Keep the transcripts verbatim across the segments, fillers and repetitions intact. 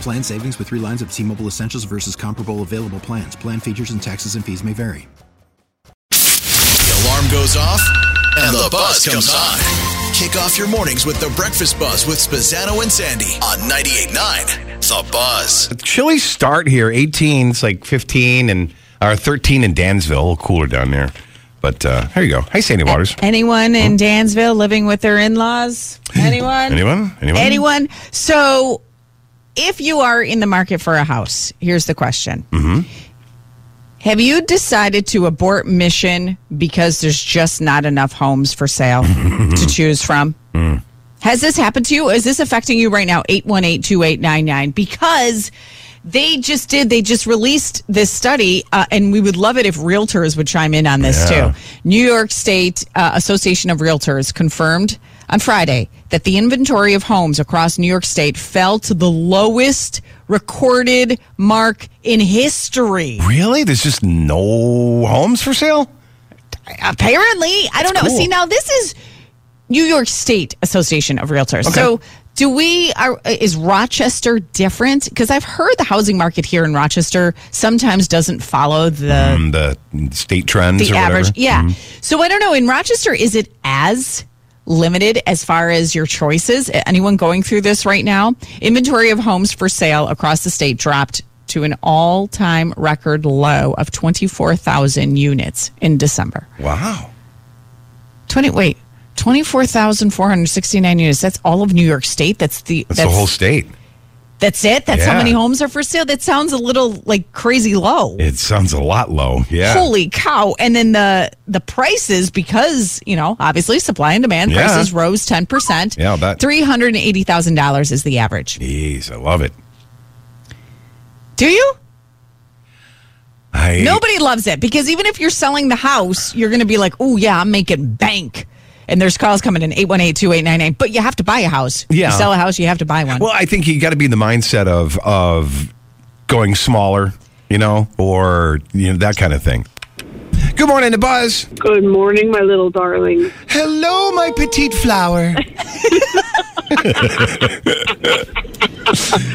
Plan savings with three lines of T-Mobile Essentials versus comparable available plans. Plan features and taxes and fees may vary. The alarm goes off and the buzz comes on. Kick off your mornings with the Breakfast Buzz with Spaziano and Sandy on ninety-eight point nine The Buzz. A chilly start here. eighteen, it's like fifteen, and or thirteen in Dansville. A little cooler down there. But uh, there you go. Hey, Sandy Waters. Anyone in Dansville living with their in-laws? Anyone? Anyone? Anyone? Anyone? So, if you are in the market for a house, here's the question. Mm-hmm. Have you decided to abort mission because there's just not enough homes for sale to choose from? Mm. Has this happened to you? Is this affecting you right now? eight one eight, two eight nine nine. Because they just did, they just released this study, uh, and we would love it if realtors would chime in on this, yeah. too. New York State uh, Association of Realtors confirmed on Friday that the inventory of homes across New York State fell to the lowest recorded mark in history. Really? There's just no homes for sale? Apparently. That's I don't know. Cool. See, now this is New York State Association of Realtors. Okay. So do we, are, is Rochester different? Because I've heard the housing market here in Rochester sometimes doesn't follow the... Um, the state trends the or average, whatever. Yeah. Mm-hmm. So I don't know. In Rochester, is it as limited as far as your choices? Anyone going through this right now? Inventory of homes for sale across the state dropped to an all-time record low of twenty-four thousand units in December. Wow. twenty wait, twenty-four thousand four hundred sixty-nine units. That's all of New York State. That's the That's, that's the whole state. That's it? That's yeah. how many homes are for sale? That sounds a little like crazy low. It sounds a lot low, yeah. Holy cow. And then the the prices, because, you know, obviously supply and demand, yeah. prices rose ten percent. Yeah, I'll bet. three hundred eighty thousand dollars is the average. Jeez, I love it. Do you? I... Nobody loves it, because even if you're selling the house, you're going to be like, oh, yeah, I'm making bank. And there's calls coming in, eight one eight, two eight nine nine. But you have to buy a house. Yeah. You sell a house, you have to buy one. Well, I think you got to be in the mindset of of going smaller, you know, or you know that kind of thing. Good morning, The Buzz. Good morning, my little darling. Hello, my petite flower.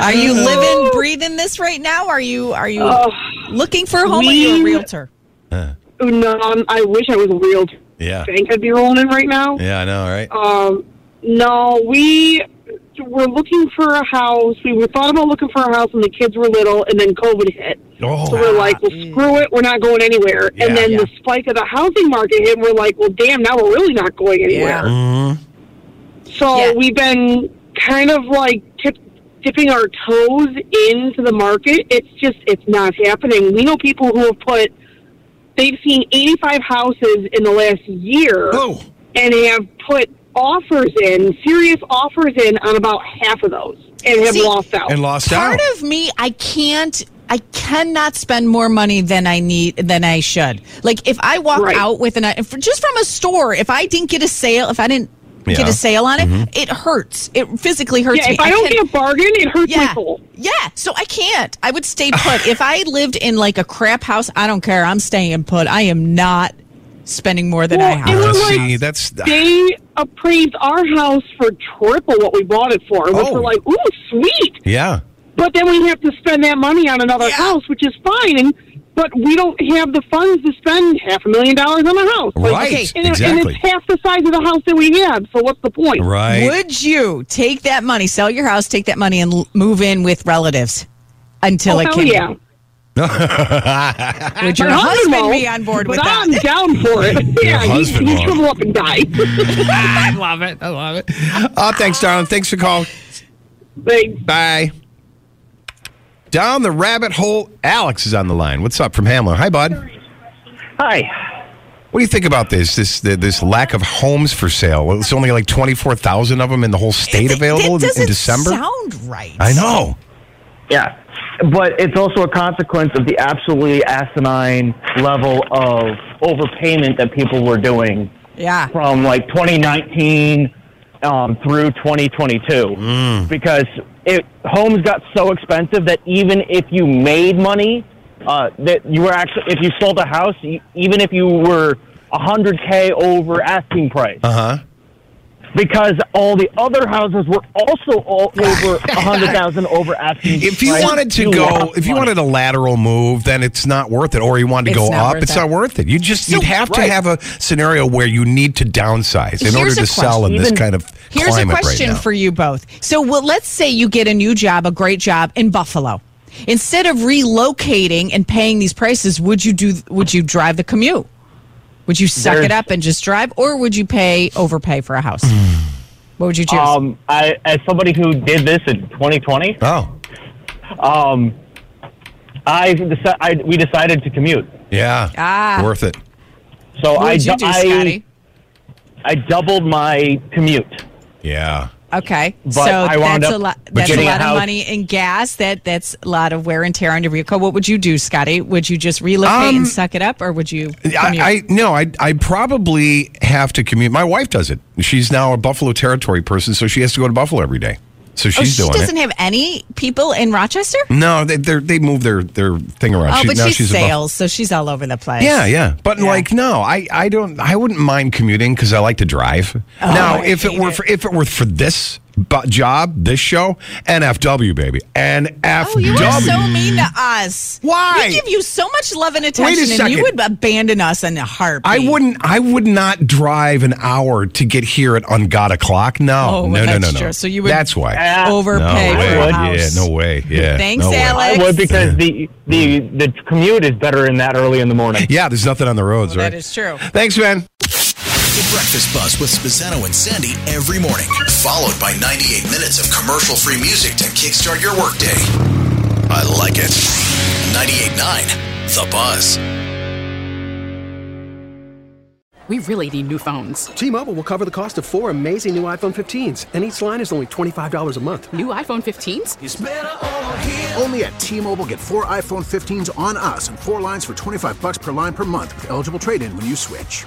Are you living, breathing this right now? Are you are you uh, looking for a home, we, or are you a realtor? Uh, no, I'm, I wish I was a realtor. Yeah. Bank I'd be rolling in right now. Yeah, I know, right? Um, no, we were looking for a house. We were thought about looking for a house when the kids were little, and then COVID hit. Oh, so we're like, well, screw it. We're not going anywhere. Yeah, and then yeah. the spike of the housing market hit, and we're like, well, damn, now we're really not going anywhere. Yeah. Mm-hmm. So yeah. we've been kind of like tip, dipping our toes into the market. It's just, it's not happening. We know people who have put... They've seen eighty-five houses in the last year, oh. and have put offers in, serious offers in, on about half of those, and have See, lost out. And lost Part out. Part of me, I can't, I cannot spend more money than I need, than I should. Like, if I walk right. out with an, just from a store, if I didn't get a sale, if I didn't yeah. get a sale on it, mm-hmm. it hurts. It physically hurts yeah, me. If I, I don't get a bargain, it hurts yeah. my soul. Yeah, so I can't. I would stay put. If I lived in like a crap house, I don't care. I'm staying put. I am not spending more than well, I have. Like, See, that's they appraised our house for triple what we bought it for. And oh. we're like, ooh, sweet. Yeah. But then we have to spend that money on another yeah. house, which is fine. And But we don't have the funds to spend half a million dollars on a house. Like, right, okay. and, exactly. and it's half the size of the house that we have, so what's the point? Right. Would you take that money, sell your house, take that money, and move in with relatives until oh, it can? Yeah. Would your husband, husband be on board with that? I'm down for it. Yeah, you shrivel up and die. I love it. I love it. Oh, thanks, darling. Thanks for calling. Thanks. Bye. Down the rabbit hole, Alex is on the line. What's up from Hamler? Hi, bud. Hi. What do you think about this? This this lack of homes for sale. It's only like twenty-four thousand of them in the whole state it, available it, it in December. That doesn't sound right. I know. Yeah. But it's also a consequence of the absolutely asinine level of overpayment that people were doing. Yeah. From like twenty nineteen um, through twenty twenty-two. Mm. Because it, homes got so expensive that even if you made money, uh, that you were actually, if you sold a house, you, even if you were one hundred K over asking price. Uh huh. Because all the other houses were also all over one hundred thousand dollars over asking. If you wanted to go, if you wanted a lateral move, then it's not worth it. Or you wanted to go up, it's not worth it. You just you'd have to have a scenario where you need to downsize in order to sell in this kind of climate right now. Here's a question for you both. So, well, let's say you get a new job, a great job in Buffalo. Instead of relocating and paying these prices, would you do? Would you drive the commute? Would you suck There's, it up and just drive, or would you pay overpay for a house? What would you choose? Um, I, as somebody who did this in twenty twenty, oh, um, I, deci- I we decided to commute. Yeah, ah. worth it. So I, du- do, I, I doubled my commute. Yeah. Okay, but so I wound that's up a lot. That's a lot a of money in gas. That that's a lot of wear and tear on your vehicle. What would you do, Scotty? Would you just relocate um, and suck it up, or would you? Commute? I, I no, I I probably have to commute. My wife does it. She's now a Buffalo territory person, so she has to go to Buffalo every day. So she's oh, she doing. She doesn't it. have any people in Rochester. No, they they move their, their thing around. Oh, she, but no, she's, she's sales, so she's all over the place. Yeah, yeah. But yeah. like, no, I, I don't. I wouldn't mind commuting because I like to drive. Oh, now, I if it were it. For, if it were for this job, this show, N F W baby, N F W. Oh, you are so mean to us. Why? We give you so much love and attention, and you would abandon us in a heartbeat. I wouldn't. I would not drive an hour to get here at ungodda clock. No, oh, well, no, no, no, no. True. So you would. That's why. Overpay no for a house. Yeah, no way. Yeah, thanks, no Alex. Way. I would because the, the the commute is better in that early in the morning. Yeah, there's nothing on the roads, oh, right? That is true. Thanks, man. The Breakfast Buzz with Spaziano and Sandy every morning, followed by ninety-eight minutes of commercial-free music to kickstart your workday. I like it. ninety-eight point nine, The Buzz. We really need new phones. T-Mobile will cover the cost of four amazing new iPhone fifteens, and each line is only twenty-five dollars a month. New iPhone fifteens? It's better over here. Only at T-Mobile, get four iPhone fifteens on us and four lines for twenty-five dollars per line per month with eligible trade-in when you switch.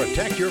Protect your